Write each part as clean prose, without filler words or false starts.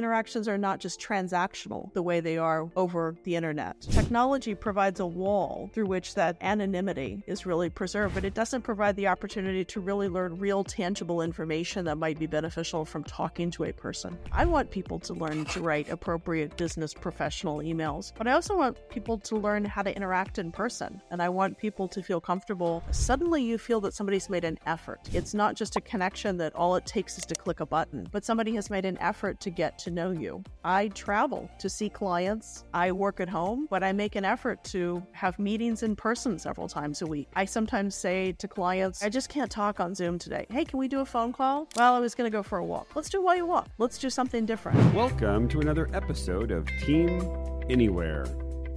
interactions are not just transactional the way they are over the internet. Technology provides a wall through which that anonymity is really preserved, but it doesn't provide the opportunity to really learn real, tangible information that might be beneficial from talking to a person. I want people to learn to write appropriate business professional emails, but I also want people to learn how to interact in person, and I want people to feel comfortable. Suddenly you feel that somebody's made an effort. It's not just a connection that all it takes is to click a button, but somebody has made an effort to get to know you. I travel to see clients. I work at home, but I make an effort to have meetings in person several times a week. I sometimes say to clients, I just can't talk on Zoom today. Hey, can we do a phone call? Well, I was going to go for a walk. Let's do while you walk. Let's do something different. Welcome to another episode of Team Anywhere,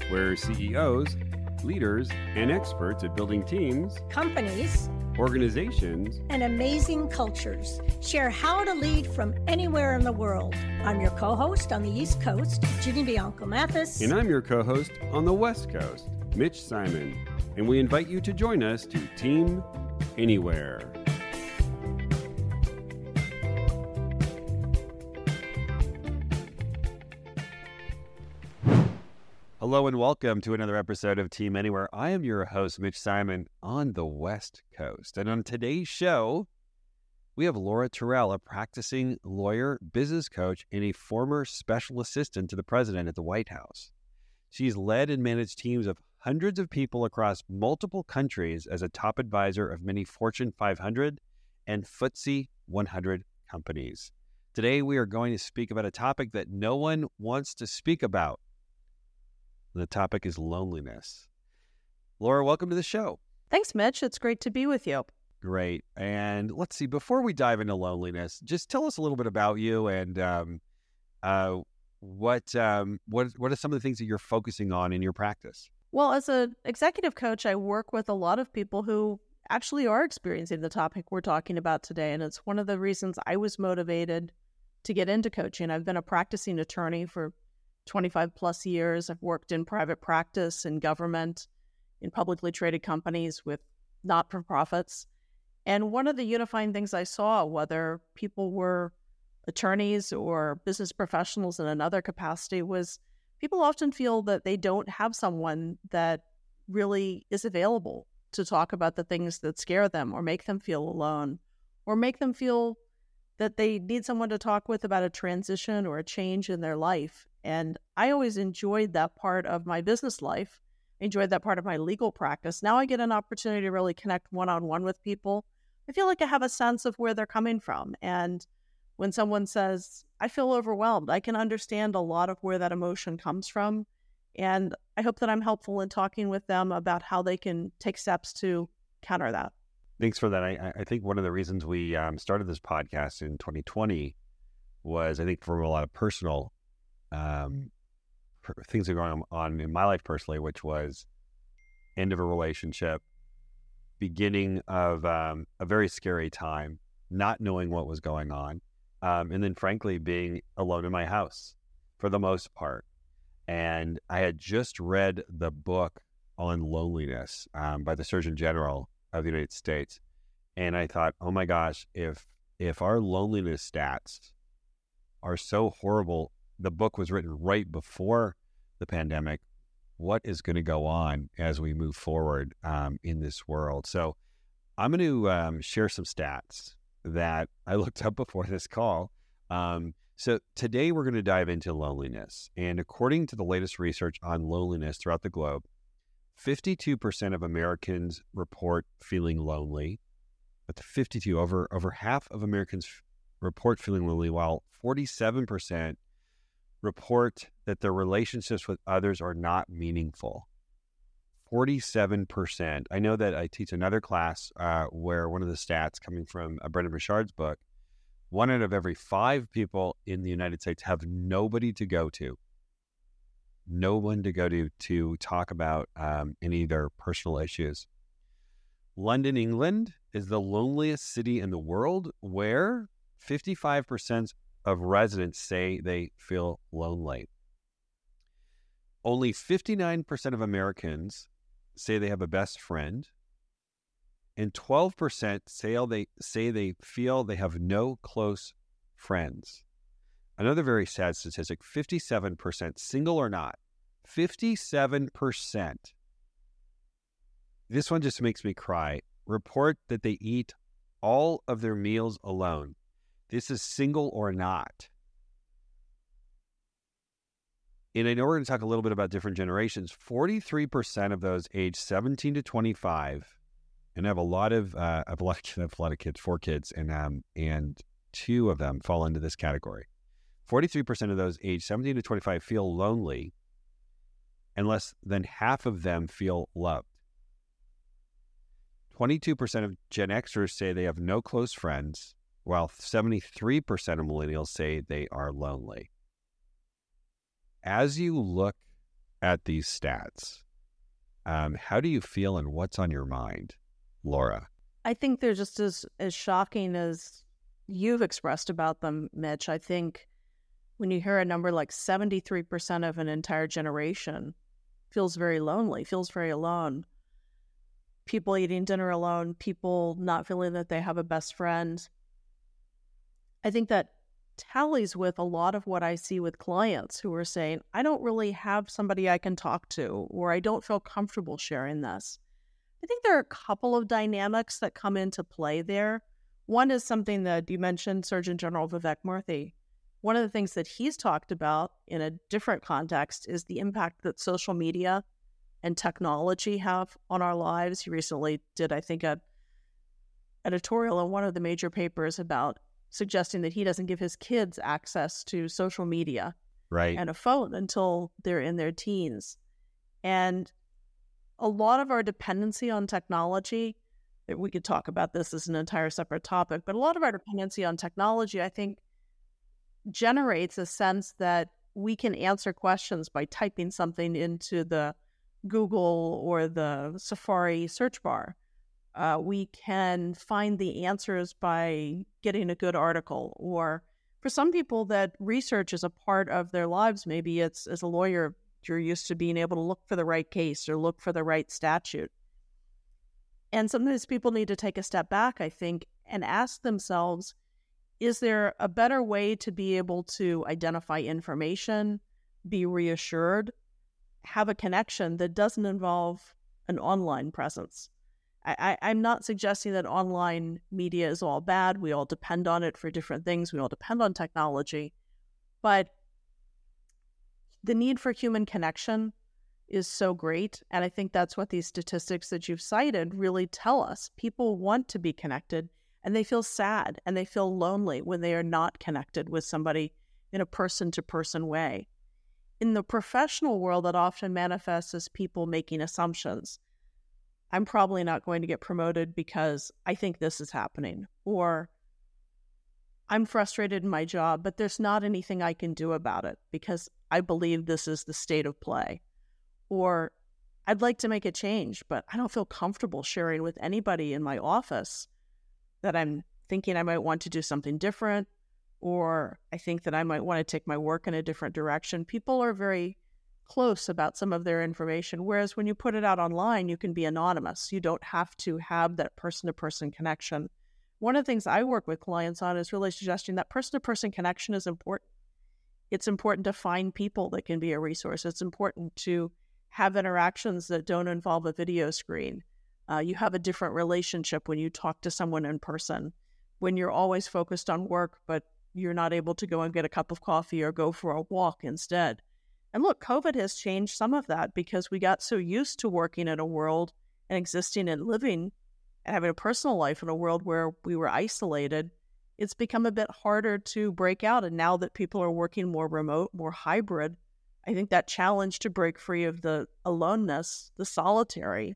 where CEOs, leaders, and experts at building teams, companies, organizations, and amazing cultures share how to lead from anywhere in the world. I'm your co-host on the East Coast, Judy Bianco-Mathis. And I'm your co-host on the West Coast, Mitch Simon. And we invite you to join us to Team Anywhere. Hello and welcome to another episode of Team Anywhere. I am your host, Mitch Simon, on the West Coast. And on today's show, we have Laura Terrell, a practicing lawyer, business coach, and a former special assistant to the president at the White House. She's led and managed teams of hundreds of people across multiple countries as a top advisor of many Fortune 500 and FTSE 100 companies. Today, we are going to speak about a topic that no one wants to speak about. The topic is loneliness. Laura, welcome to the show. Thanks, Mitch. It's great to be with you. Great. And let's see, before we dive into loneliness, just tell us a little bit about you and what are some of the things that you're focusing on in your practice? Well, as an executive coach, I work with a lot of people who actually are experiencing the topic we're talking about today. And it's one of the reasons I was motivated to get into coaching. I've been a practicing attorney for 25 plus years. I've worked in private practice, in government, in publicly traded companies with not-for-profits. And one of the unifying things I saw, whether people were attorneys or business professionals in another capacity, was people often feel that they don't have someone that really is available to talk about the things that scare them or make them feel alone or make them feel that they need someone to talk with about a transition or a change in their life. And I always enjoyed that part of my business life, enjoyed that part of my legal practice. Now I get an opportunity to really connect one-on-one with people. I feel like I have a sense of where they're coming from. And when someone says, I feel overwhelmed, I can understand a lot of where that emotion comes from. And I hope that I'm helpful in talking with them about how they can take steps to counter that. Thanks for that. I think one of the reasons we started this podcast in 2020 was, I think, for a lot of personal things that are going on in my life personally, which was end of a relationship, beginning of a very scary time, not knowing what was going on, and then frankly being alone in my house for the most part. And I had just read the book on loneliness by the Surgeon General of the United States, and I thought, oh my gosh, if our loneliness stats are so horrible. The book was written right before the pandemic. What is going to go on as we move forward in this world? So I'm going to share some stats that I looked up before this call. So today we're going to dive into loneliness. And according to the latest research on loneliness throughout the globe, 52% of Americans report feeling lonely. But the 52, over half of Americans report feeling lonely, while 47% report that their relationships with others are not meaningful. 47%. I know that I teach another class where one of the stats coming from Brendan Burchard's book, 1 out of every 5 people in the United States have nobody to go to. No one to go to talk about any of their personal issues. London, England is the loneliest city in the world, where 55% of residents say they feel lonely. Only 59% of Americans say they have a best friend, and 12% say they feel they have no close friends. Another very sad statistic, 57%, single or not, 57%. This one just makes me cry. Report that they eat all of their meals alone. This is single or not. And I know we're going to talk a little bit about different generations. 43% of those aged 17 to 25, and I have a lot of kids, 4 kids, and 2 of them fall into this category. 43% of those aged 17 to 25 feel lonely, and less than half of them feel loved. 22% of Gen Xers say they have no close friends, while 73% of millennials say they are lonely. As you look at these stats, how do you feel and what's on your mind, Laura? I think they're just as shocking as you've expressed about them, Mitch. I think when you hear a number like 73% of an entire generation feels very lonely, feels very alone. People eating dinner alone, people not feeling that they have a best friend. I think that tallies with a lot of what I see with clients who are saying, I don't really have somebody I can talk to, or I don't feel comfortable sharing this. I think there are a couple of dynamics that come into play there. One is something that you mentioned, Surgeon General Vivek Murthy. One of the things that he's talked about in a different context is the impact that social media and technology have on our lives. He recently did, I think, an editorial in one of the major papers about suggesting that he doesn't give his kids access to social media and a phone until they're in their teens. And a lot of our dependency on technology, we could talk about this as an entire separate topic, but a lot of our dependency on technology, I think, generates a sense that we can answer questions by typing something into the Google or the Safari search bar. We can find the answers by getting a good article, or for some people that research is a part of their lives. Maybe it's, as a lawyer, you're used to being able to look for the right case or look for the right statute. And sometimes people need to take a step back, I think, and ask themselves, is there a better way to be able to identify information, be reassured, have a connection that doesn't involve an online presence? I'm not suggesting that online media is all bad. We all depend on it for different things. We all depend on technology. But the need for human connection is so great. And I think that's what these statistics that you've cited really tell us. People want to be connected, and they feel sad and they feel lonely when they are not connected with somebody in a person-to-person way. In the professional world, that often manifests as people making assumptions. I'm probably not going to get promoted because I think this is happening, or I'm frustrated in my job, but there's not anything I can do about it because I believe this is the state of play, or I'd like to make a change, but I don't feel comfortable sharing with anybody in my office that I'm thinking I might want to do something different, or I think that I might want to take my work in a different direction. People are very close about some of their information, whereas when you put it out online, you can be anonymous. You don't have to have that person-to-person connection. One of the things I work with clients on is really suggesting that person-to-person connection is important. It's important to find people that can be a resource. It's important to have interactions that don't involve a video screen. You have a different relationship when you talk to someone in person. When you're always focused on work, but you're not able to go and get a cup of coffee or go for a walk instead. And look, COVID has changed some of that because we got so used to working in a world and existing and living and having a personal life in a world where we were isolated. It's become a bit harder to break out. And now that people are working more remote, more hybrid, I think that challenge to break free of the aloneness, the solitary,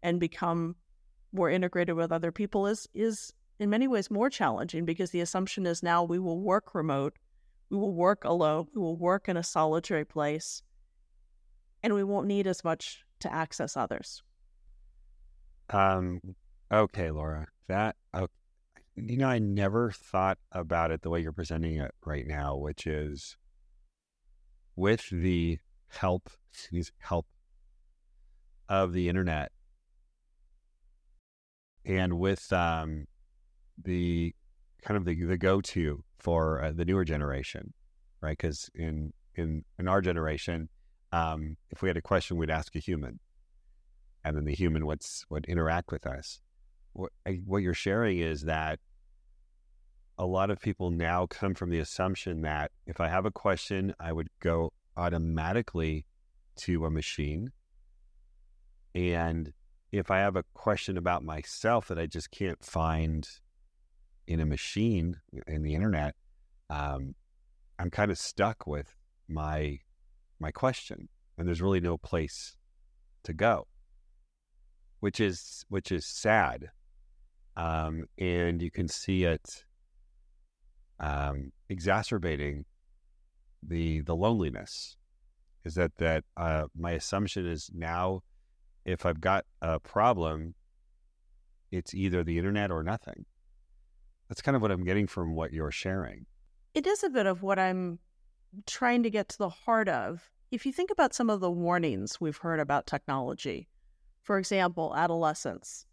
and become more integrated with other people is in many ways more challenging, because the assumption is now we will work remote. We will work alone, we will work in a solitary place, and we won't need as much to access others. Okay, Laura, I never thought about it the way you're presenting it right now, which is with the help of the internet and with the go-to for the newer generation. right? Because in our generation, if we had a question, we'd ask a human, and then the human would interact with us. What you're sharing is that a lot of people now come from the assumption that if I have a question, I would go automatically to a machine. And if I have a question about myself that I just can't find in a machine, in the internet, I'm kind of stuck with my question, and there's really no place to go, which is sad. And you can see it exacerbating the loneliness. Is that my assumption is now, if I've got a problem, it's either the internet or nothing. That's kind of what I'm getting from what you're sharing. It is a bit of what I'm trying to get to the heart of. If you think about some of the warnings we've heard about technology, for example, adolescents,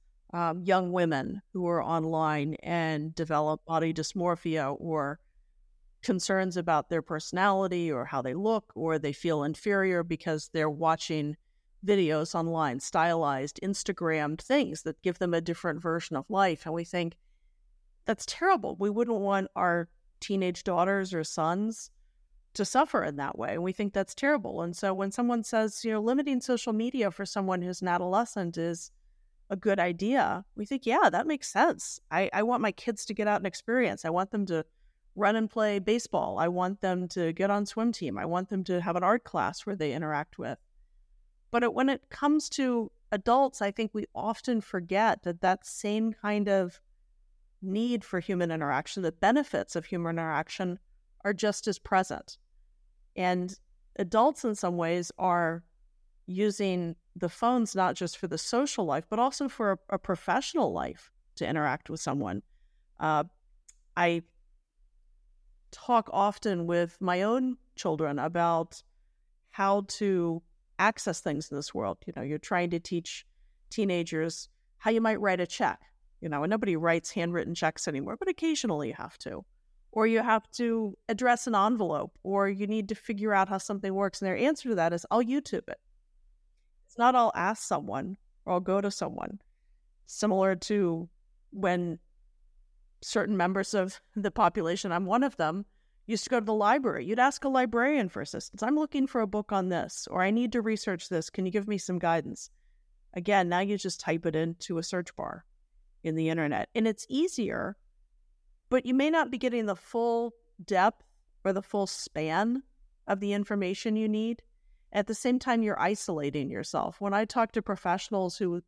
young women who are online and develop body dysmorphia or concerns about their personality or how they look, or they feel inferior because they're watching videos online, stylized, Instagrammed things that give them a different version of life. And we think, that's terrible. We wouldn't want our teenage daughters or sons to suffer in that way. And we think that's terrible. And so when someone says, limiting social media for someone who's an adolescent is a good idea, we think, yeah, that makes sense. I want my kids to get out and experience. I want them to run and play baseball. I want them to get on swim team. I want them to have an art class where they interact with. But when it comes to adults, I think we often forget that same kind of need for human interaction, the benefits of human interaction, are just as present. And adults in some ways are using the phones not just for the social life, but also for a professional life to interact with someone. I talk often with my own children about how to access things in this world. You're trying to teach teenagers how you might write a check, and nobody writes handwritten checks anymore, but occasionally you have to, or you have to address an envelope, or you need to figure out how something works. And their answer to that is, I'll YouTube it. It's not, I'll ask someone, or I'll go to someone. Similar to when certain members of the population, I'm one of them, used to go to the library. You'd ask a librarian for assistance. I'm looking for a book on this, or I need to research this. Can you give me some guidance? Again, now you just type it into a search bar in the internet, and it's easier, but you may not be getting the full depth or the full span of the information you need. At the same time, you're isolating yourself. When I talk to professionals who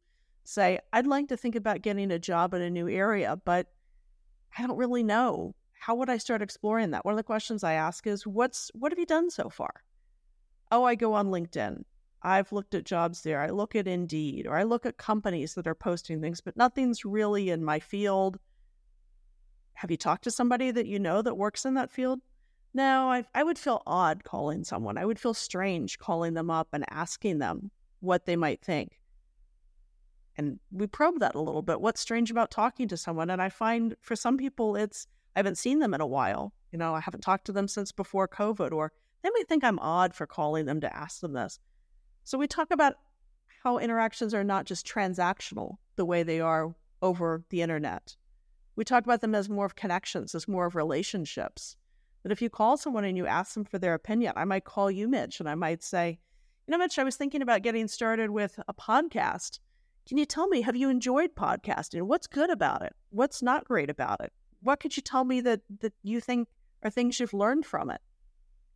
say, I'd like to think about getting a job in a new area, but I don't really know. How would I start exploring that? One of the questions I ask is, what have you done so far? Oh, I go on LinkedIn. I've looked at jobs there. I look at Indeed, or I look at companies that are posting things, but nothing's really in my field. Have you talked to somebody that you know that works in that field? No, I would feel odd calling someone. I would feel strange calling them up and asking them what they might think. And we probe that a little bit. What's strange about talking to someone? And I find for some people it's, I haven't seen them in a while. I haven't talked to them since before COVID, or they might think I'm odd for calling them to ask them this. So we talk about how interactions are not just transactional the way they are over the internet. We talk about them as more of connections, as more of relationships. But if you call someone and you ask them for their opinion, I might call you, Mitch, and I might say, Mitch, I was thinking about getting started with a podcast. Can you tell me, have you enjoyed podcasting? What's good about it? What's not great about it? What could you tell me that you think are things you've learned from it?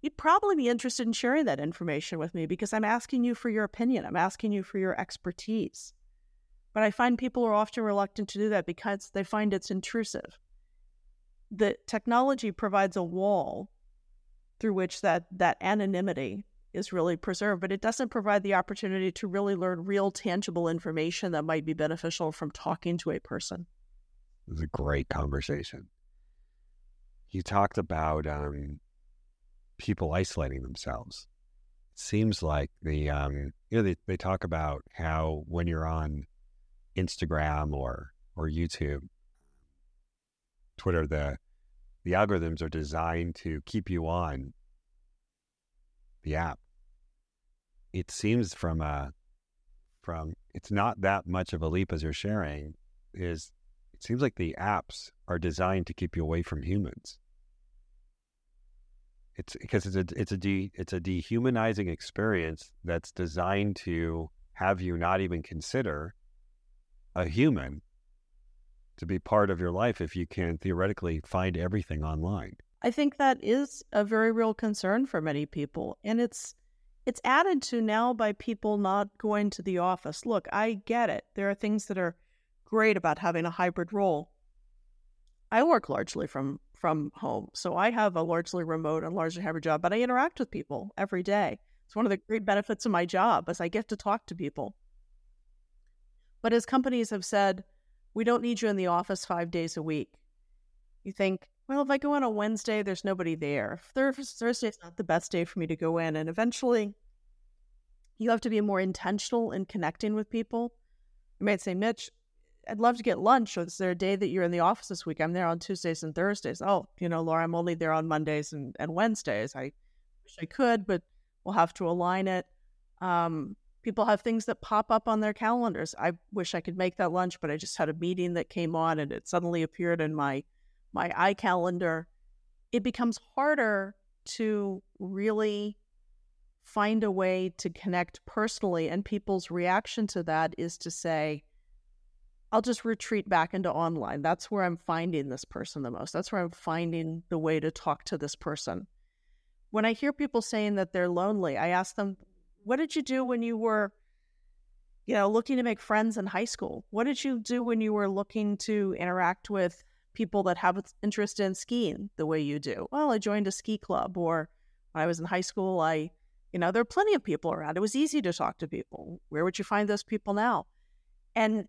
You'd probably be interested in sharing that information with me because I'm asking you for your opinion. I'm asking you for your expertise. But I find people are often reluctant to do that because they find it's intrusive. The technology provides a wall through which that anonymity is really preserved, but it doesn't provide the opportunity to really learn real, tangible information that might be beneficial from talking to a person. It was a great conversation. You talked about people isolating themselves. It seems like they talk about how when you're on Instagram or YouTube, Twitter, the algorithms are designed to keep you on the app, it seems from it's not that much of a leap as you're sharing is it seems like the apps are designed to keep you away from humans. It's because it's a dehumanizing experience that's designed to have you not even consider a human to be part of your life if you can theoretically find everything online. I think that is a very real concern for many people. And it's added to now by people not going to the office. Look, I get it. There are things that are great about having a hybrid role. I work largely from home. So I have a largely remote and largely hybrid job, but I interact with people every day. It's one of the great benefits of my job is I get to talk to people. But as companies have said, we don't need you in the office 5 days a week. You think, well, if I go in on Wednesday, there's nobody there. Thursday's not the best day for me to go in. And eventually, you have to be more intentional in connecting with people. You might say, Mitch, I'd love to get lunch. Or is there a day that you're in the office this week? I'm there on Tuesdays and Thursdays. Oh, Laura, I'm only there on Mondays and Wednesdays. I wish I could, but we'll have to align it. People have things that pop up on their calendars. I wish I could make that lunch, but I just had a meeting that came on and it suddenly appeared in my iCalendar. It becomes harder to really find a way to connect personally, and people's reaction to that is to say, I'll just retreat back into online. That's where I'm finding this person the most. That's where I'm finding the way to talk to this person. When I hear people saying that they're lonely, I ask them, what did you do when you were, looking to make friends in high school? What did you do when you were looking to interact with people that have an interest in skiing the way you do? Well, I joined a ski club, or when I was in high school, there are plenty of people around. It was easy to talk to people. Where would you find those people now? And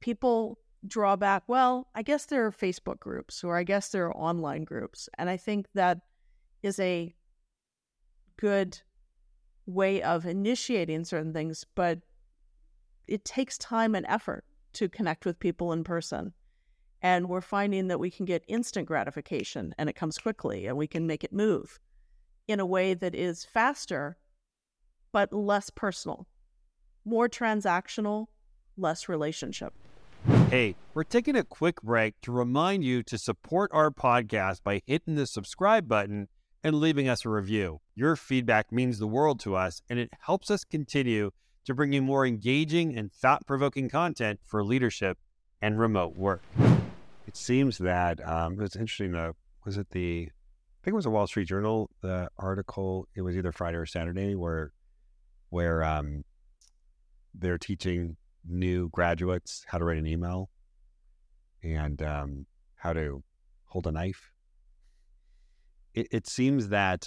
people draw back, well, I guess there are Facebook groups, or I guess there are online groups. And I think that is a good way of initiating certain things, but it takes time and effort to connect with people in person. And we're finding that we can get instant gratification, and it comes quickly, and we can make it move in a way that is faster, but less personal, more transactional, less relationship. Hey, we're taking a quick break to remind you to support our podcast by hitting the subscribe button and leaving us a review. Your feedback means the world to us, and it helps us continue to bring you more engaging and thought-provoking content for leadership and remote work. It seems that it's interesting, though. I think it was a Wall Street Journal, the article, it was either Friday or Saturday, where they're teaching new graduates how to write an email and how to hold a knife. It seems that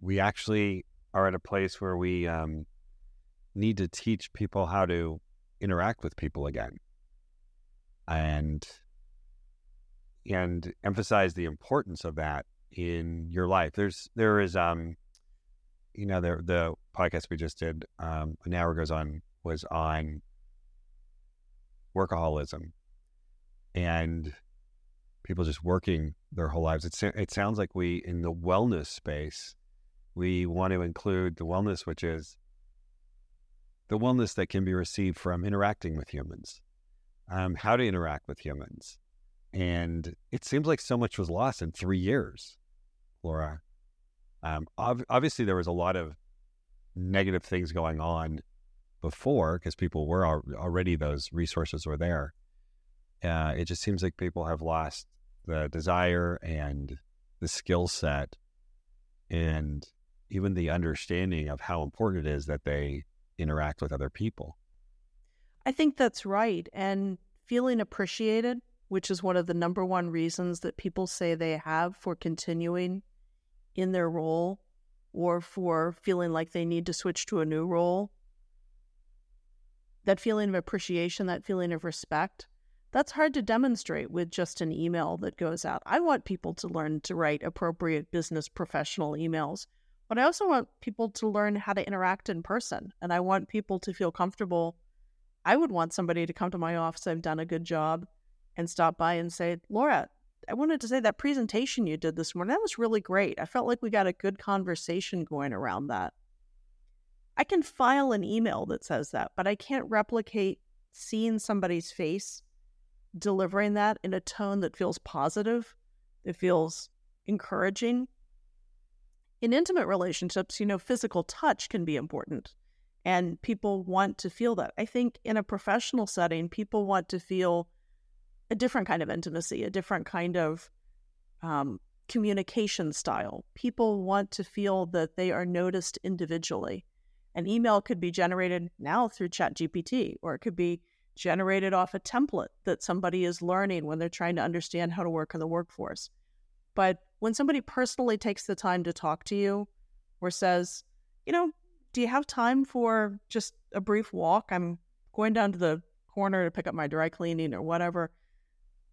we actually are at a place where we need to teach people how to interact with people again, and emphasize the importance of that in your life. There is the podcast we just did an hour ago was on workaholism and people just working their whole lives. It sounds like in the wellness space, we want to include the wellness, which is the wellness that can be received from interacting with humans, how to interact with humans. And it seems like so much was lost in 3 years, Laura. Obviously, there was a lot of negative things going on before because people were already, those resources were there. It just seems like people have lost the desire and the skill set and even the understanding of how important it is that they interact with other people. I think that's right. And feeling appreciated, which is one of the number one reasons that people say they have for continuing in their role or for feeling like they need to switch to a new role, that feeling of appreciation, that feeling of respect, that's hard to demonstrate with just an email that goes out. I want people to learn to write appropriate business professional emails, but I also want people to learn how to interact in person, and I want people to feel comfortable. I would want somebody to come to my office, I've done a good job, and stop by and say, Laura, I wanted to say that presentation you did this morning, that was really great. I felt like we got a good conversation going around that. I can file an email that says that, but I can't replicate seeing somebody's face delivering that in a tone that feels positive, that feels encouraging. In intimate relationships, you know, physical touch can be important, and people want to feel that. I think in a professional setting, people want to feel a different kind of intimacy, a different kind of communication style. People want to feel that they are noticed individually. An email could be generated now through ChatGPT, or it could be generated off a template that somebody is learning when they're trying to understand how to work in the workforce. But when somebody personally takes the time to talk to you or says, you know, do you have time for just a brief walk? I'm going down to the corner to pick up my dry cleaning or whatever.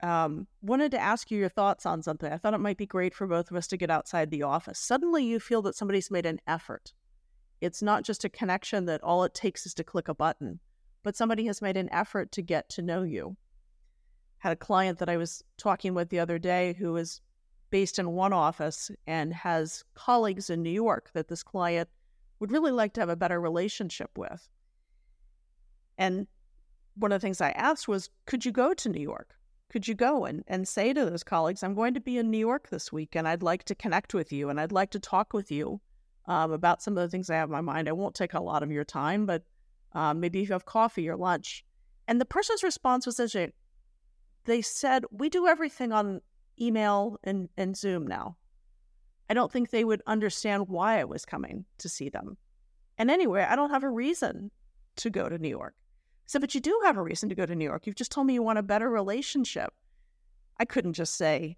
Wanted to ask you your thoughts on something. I thought it might be great for both of us to get outside the office. Suddenly you feel that somebody's made an effort. It's not just a connection that all it takes is to click a button, but somebody has made an effort to get to know you. Had a client that I was talking with the other day who is based in one office and has colleagues in New York that this client would really like to have a better relationship with. And one of the things I asked was, could you go to New York? Could you go and say to those colleagues, I'm going to be in New York this week and I'd like to connect with you and I'd like to talk with you about some of the things I have in my mind. I won't take a lot of your time, but maybe if you have coffee or lunch. And the person's response was actually, they said, we do everything on email and Zoom now. I don't think they would understand why I was coming to see them. And anyway, I don't have a reason to go to New York. So, but you do have a reason to go to New York. You've just told me you want a better relationship. I couldn't just say,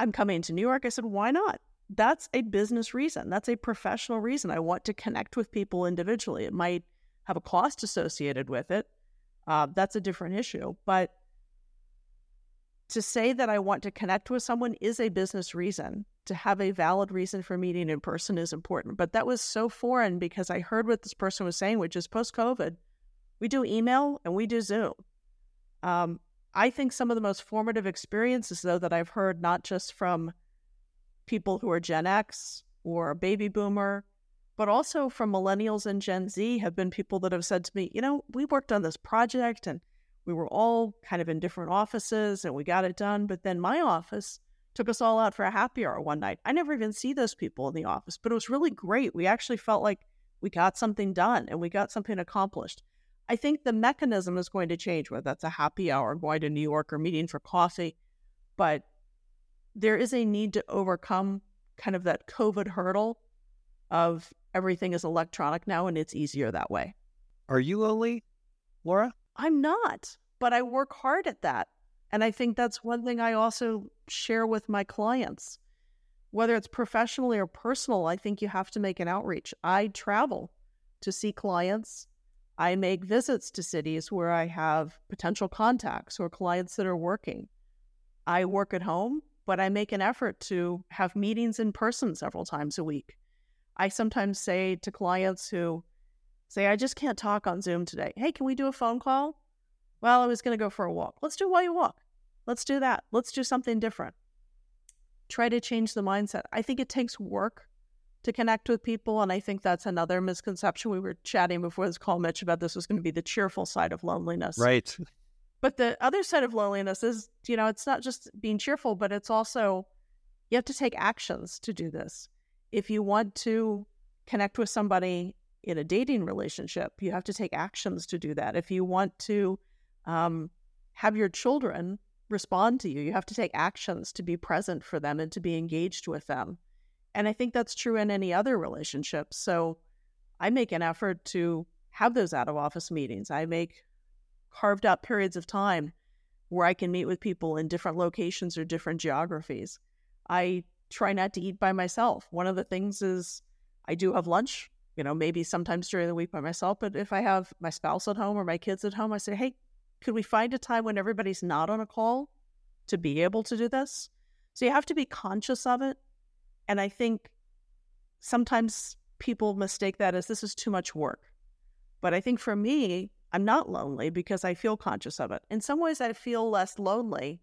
I'm coming to New York. I said, why not? That's a business reason. That's a professional reason. I want to connect with people individually. It might have a cost associated with it. That's a different issue. But to say that I want to connect with someone is a business reason. To have a valid reason for meeting in person is important. But that was so foreign because I heard what this person was saying, which is post-COVID, we do email and we do Zoom. I think some of the most formative experiences, though, that I've heard, not just from people who are Gen X or a baby boomer, but also from millennials and Gen Z, have been people that have said to me, you know, we worked on this project and we were all kind of in different offices and we got it done. But then my office took us all out for a happy hour one night. I never even see those people in the office, but it was really great. We actually felt like we got something done and we got something accomplished. I think the mechanism is going to change, whether that's a happy hour, going to New York, or meeting for coffee. But there is a need to overcome kind of that COVID hurdle of everything is electronic now and it's easier that way. Are you lonely, Laura? I'm not, but I work hard at that. And I think that's one thing I also share with my clients. Whether it's professionally or personal, I think you have to make an outreach. I travel to see clients. I make visits to cities where I have potential contacts or clients that are working. I work at home, but I make an effort to have meetings in person several times a week. I sometimes say to clients who say, I just can't talk on Zoom today. Hey, can we do a phone call? Well, I was going to go for a walk. Let's do while you walk. Let's do that. Let's do something different. Try to change the mindset. I think it takes work to connect with people. And I think that's another misconception. We were chatting before this call, Mitch, about this was going to be the cheerful side of loneliness. Right. But the other side of loneliness is, you know, it's not just being cheerful, but it's also you have to take actions to do this. If you want to connect with somebody in a dating relationship, you have to take actions to do that. If you want to have your children respond to you, you have to take actions to be present for them and to be engaged with them. And I think that's true in any other relationship. So I make an effort to have those out-of-office meetings. I make carved out periods of time where I can meet with people in different locations or different geographies. I try not to eat by myself. One of the things is I do have lunch, you know, maybe sometimes during the week by myself, but if I have my spouse at home or my kids at home, I say, hey, could we find a time when everybody's not on a call to be able to do this? So you have to be conscious of it. And I think sometimes people mistake that as this is too much work. But I think for me, I'm not lonely because I feel conscious of it. In some ways, I feel less lonely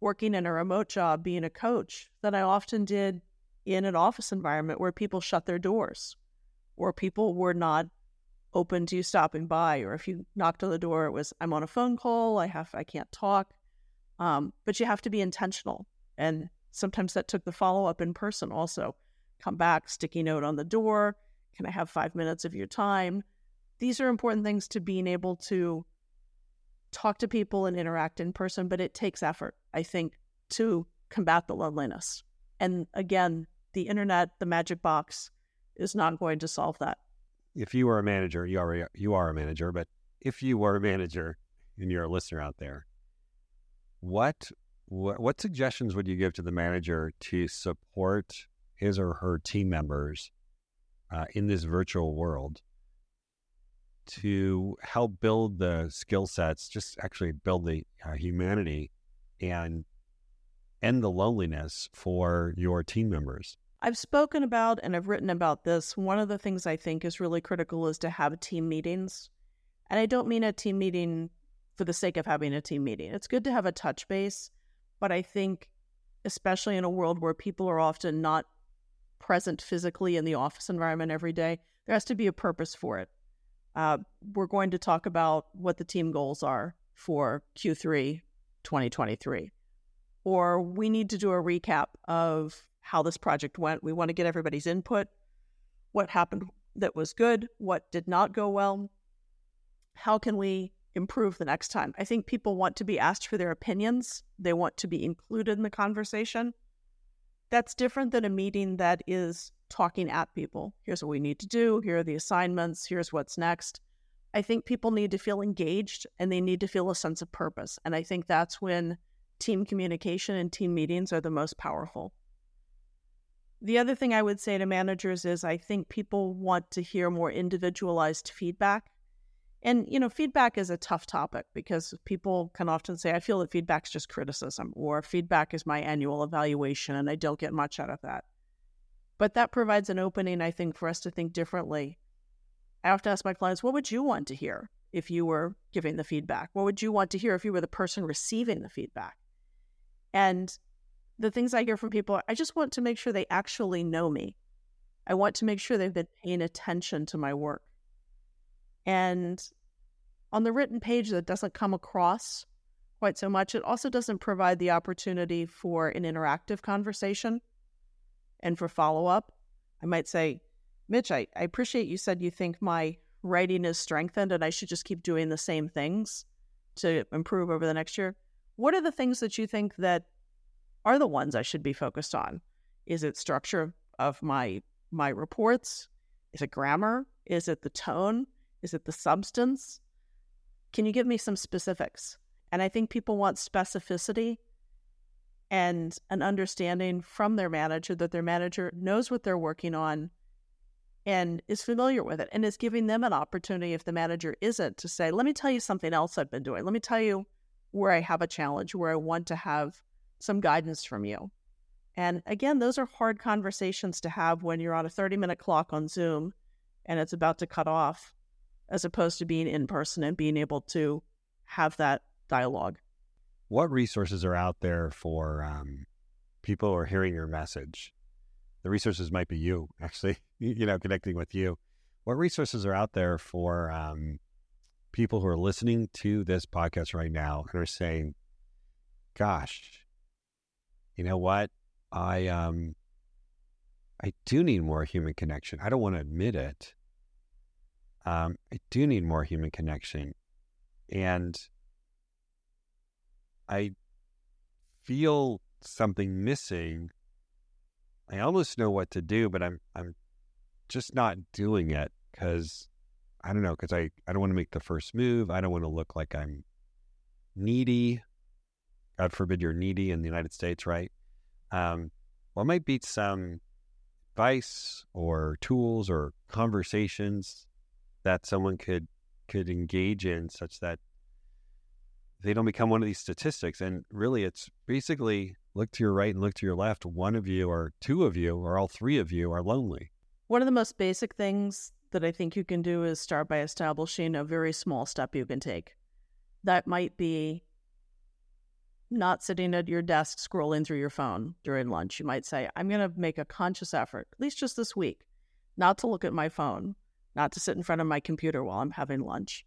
working in a remote job, being a coach, than I often did in an office environment where people shut their doors or people were not open to you stopping by, or if you knocked on the door, it was, I'm on a phone call, I can't talk. But you have to be intentional. And sometimes that took the follow-up in person also. Come back, sticky note on the door. Can I have 5 minutes of your time? These are important things to being able to talk to people and interact in person, but it takes effort, I think, to combat the loneliness. And again, the internet, the magic box, is not going to solve that. If you were a manager, you are a manager, but if you were a manager and you're a listener out there, what suggestions would you give to the manager to support his or her team members in this virtual world to help build the skill sets, just actually build the humanity and end the loneliness for your team members? I've spoken about and I've written about this. One of the things I think is really critical is to have team meetings. And I don't mean a team meeting for the sake of having a team meeting. It's good to have a touch base, but I think, especially in a world where people are often not present physically in the office environment every day, there has to be a purpose for it. We're going to talk about what the team goals are for Q3 2023. Or we need to do a recap of how this project went. We want to get everybody's input, what happened that was good, what did not go well, how can we improve the next time. I think people want to be asked for their opinions. They want to be included in the conversation. That's different than a meeting that is talking at people. Here's what we need to do. Here are the assignments. Here's what's next. I think people need to feel engaged and they need to feel a sense of purpose. And I think that's when team communication and team meetings are the most powerful. The other thing I would say to managers is I think people want to hear more individualized feedback. And, feedback is a tough topic because people can often say, I feel that feedback's just criticism, or feedback is my annual evaluation and I don't get much out of that. But that provides an opening, I think, for us to think differently. I often ask my clients, what would you want to hear if you were giving the feedback? What would you want to hear if you were the person receiving the feedback? And the things I hear from people are, I just want to make sure they actually know me. I want to make sure they've been paying attention to my work. And on the written page, that doesn't come across quite so much. It also doesn't provide the opportunity for an interactive conversation and for follow-up. I might say, Mitch, I appreciate you said you think my writing is strengthened and I should just keep doing the same things to improve over the next year. What are the things that you think that are the ones I should be focused on? Is it structure of my reports? Is it grammar? Is it the tone? Is it the substance? Can you give me some specifics? And I think people want specificity and an understanding from their manager that their manager knows what they're working on and is familiar with it and is giving them an opportunity, if the manager isn't, to say, let me tell you something else I've been doing. Let me tell you where I have a challenge, where I want to have some guidance from you. And again, those are hard conversations to have when you're on a 30-minute clock on Zoom and it's about to cut off, as opposed to being in person and being able to have that dialogue. What resources are out there for people who are hearing your message? The resources might be you, actually, connecting with you. What resources are out there for people who are listening to this podcast right now and are saying, gosh, you know what? I do need more human connection. I don't want to admit it. I do need more human connection, and I feel something missing. I almost know what to do, but I'm just not doing it because I don't know, because I don't want to make the first move. I don't want to look like I'm needy. God forbid you're needy in the United States, right? Well, it might be some advice or tools or conversations that someone could engage in such that they don't become one of these statistics. And really, it's basically look to your right and look to your left. One of you or two of you or all three of you are lonely. One of the most basic things that I think you can do is start by establishing a very small step you can take. That might be not sitting at your desk scrolling through your phone during lunch. You might say, I'm going to make a conscious effort, at least just this week, not to look at my phone, not to sit in front of my computer while I'm having lunch.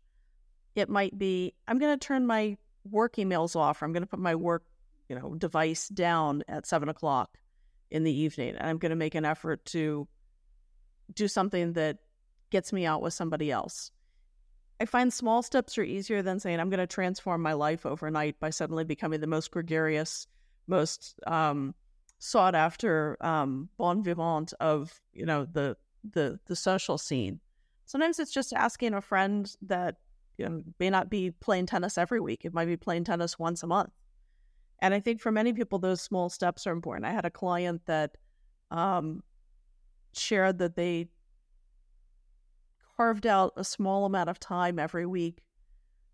It might be, I'm going to turn my work emails off, or I'm going to put my work device down at 7:00 in the evening, and I'm going to make an effort to do something that gets me out with somebody else. I find small steps are easier than saying, I'm going to transform my life overnight by suddenly becoming the most gregarious, most sought after bon vivant of the social scene. Sometimes it's just asking a friend that may not be playing tennis every week. It might be playing tennis once a month. And I think for many people, those small steps are important. I had a client that shared that they carved out a small amount of time every week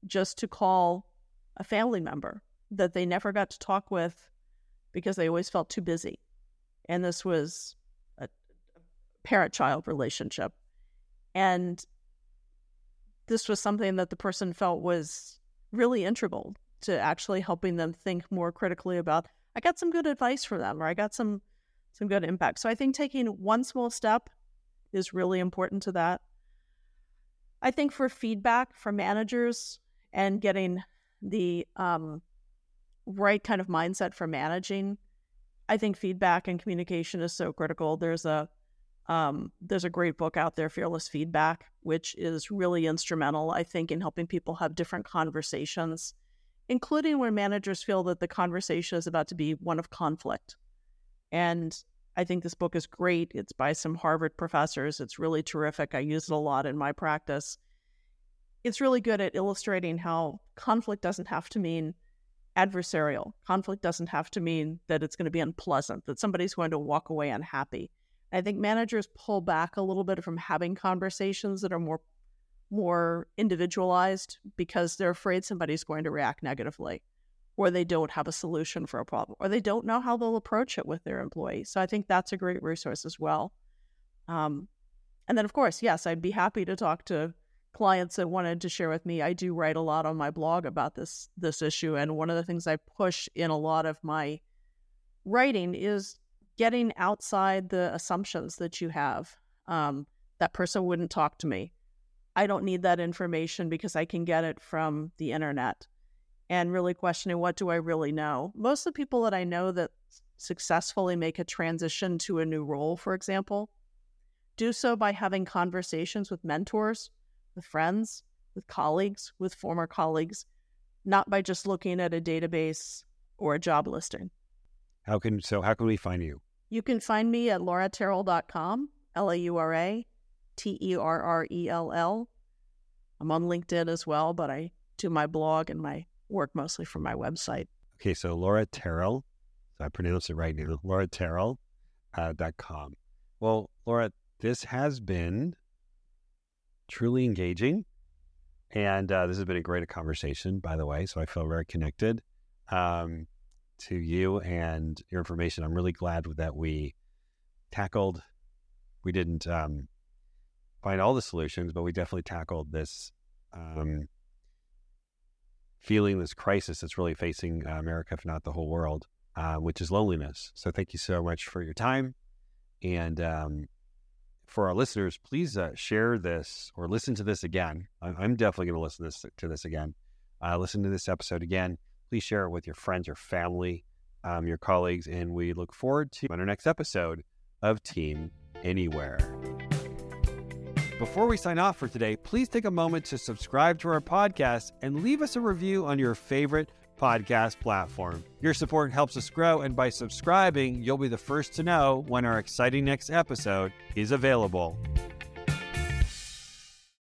just to call a family member that they never got to talk with because they always felt too busy. And this was a parent-child relationship. And this was something that the person felt was really integral to actually helping them think more critically about, I got some good advice from them, or I got some good impact. So I think taking one small step is really important to that. I think for feedback for managers and getting the right kind of mindset for managing, I think feedback and communication is so critical. There's a great book out there, Fearless Feedback, which is really instrumental, I think, in helping people have different conversations, including where managers feel that the conversation is about to be one of conflict. And I think this book is great. It's by some Harvard professors. It's really terrific. I use it a lot in my practice. It's really good at illustrating how conflict doesn't have to mean adversarial. Conflict doesn't have to mean that it's going to be unpleasant, that somebody's going to walk away unhappy. I think managers pull back a little bit from having conversations that are more individualized because they're afraid somebody's going to react negatively, or they don't have a solution for a problem, or they don't know how they'll approach it with their employee. So I think that's a great resource as well. And then, of course, yes, I'd be happy to talk to clients that wanted to share with me. I do write a lot on my blog about this issue. And one of the things I push in a lot of my writing is getting outside the assumptions that you have. That person wouldn't talk to me. I don't need that information because I can get it from the internet. And really questioning, what do I really know? Most of the people that I know that successfully make a transition to a new role, for example, do so by having conversations with mentors, with friends, with colleagues, with former colleagues, not by just looking at a database or a job listing. How can we find you? You can find me at lauraterrell.com, LauraTerrell. I'm on LinkedIn as well, but I do my blog and my work mostly from my website. Okay, so Laura Terrell, so I pronounce it right now, lauraterrell.com. Well, Laura, this has been truly engaging, and this has been a great conversation, by the way, so I feel very connected to you and your information. I'm really glad that we didn't find all the solutions, but we definitely tackled this feeling, this crisis that's really facing America, if not the whole world, which is loneliness. So thank you so much for your time. And for our listeners, please share this or listen to this again. I'm definitely going to listen to this again. Listen to this episode again. Please share it with your friends, your family, your colleagues. And we look forward to our next episode of Team Anywhere. Before we sign off for today, please take a moment to subscribe to our podcast and leave us a review on your favorite podcast platform. Your support helps us grow, and by subscribing, you'll be the first to know when our exciting next episode is available.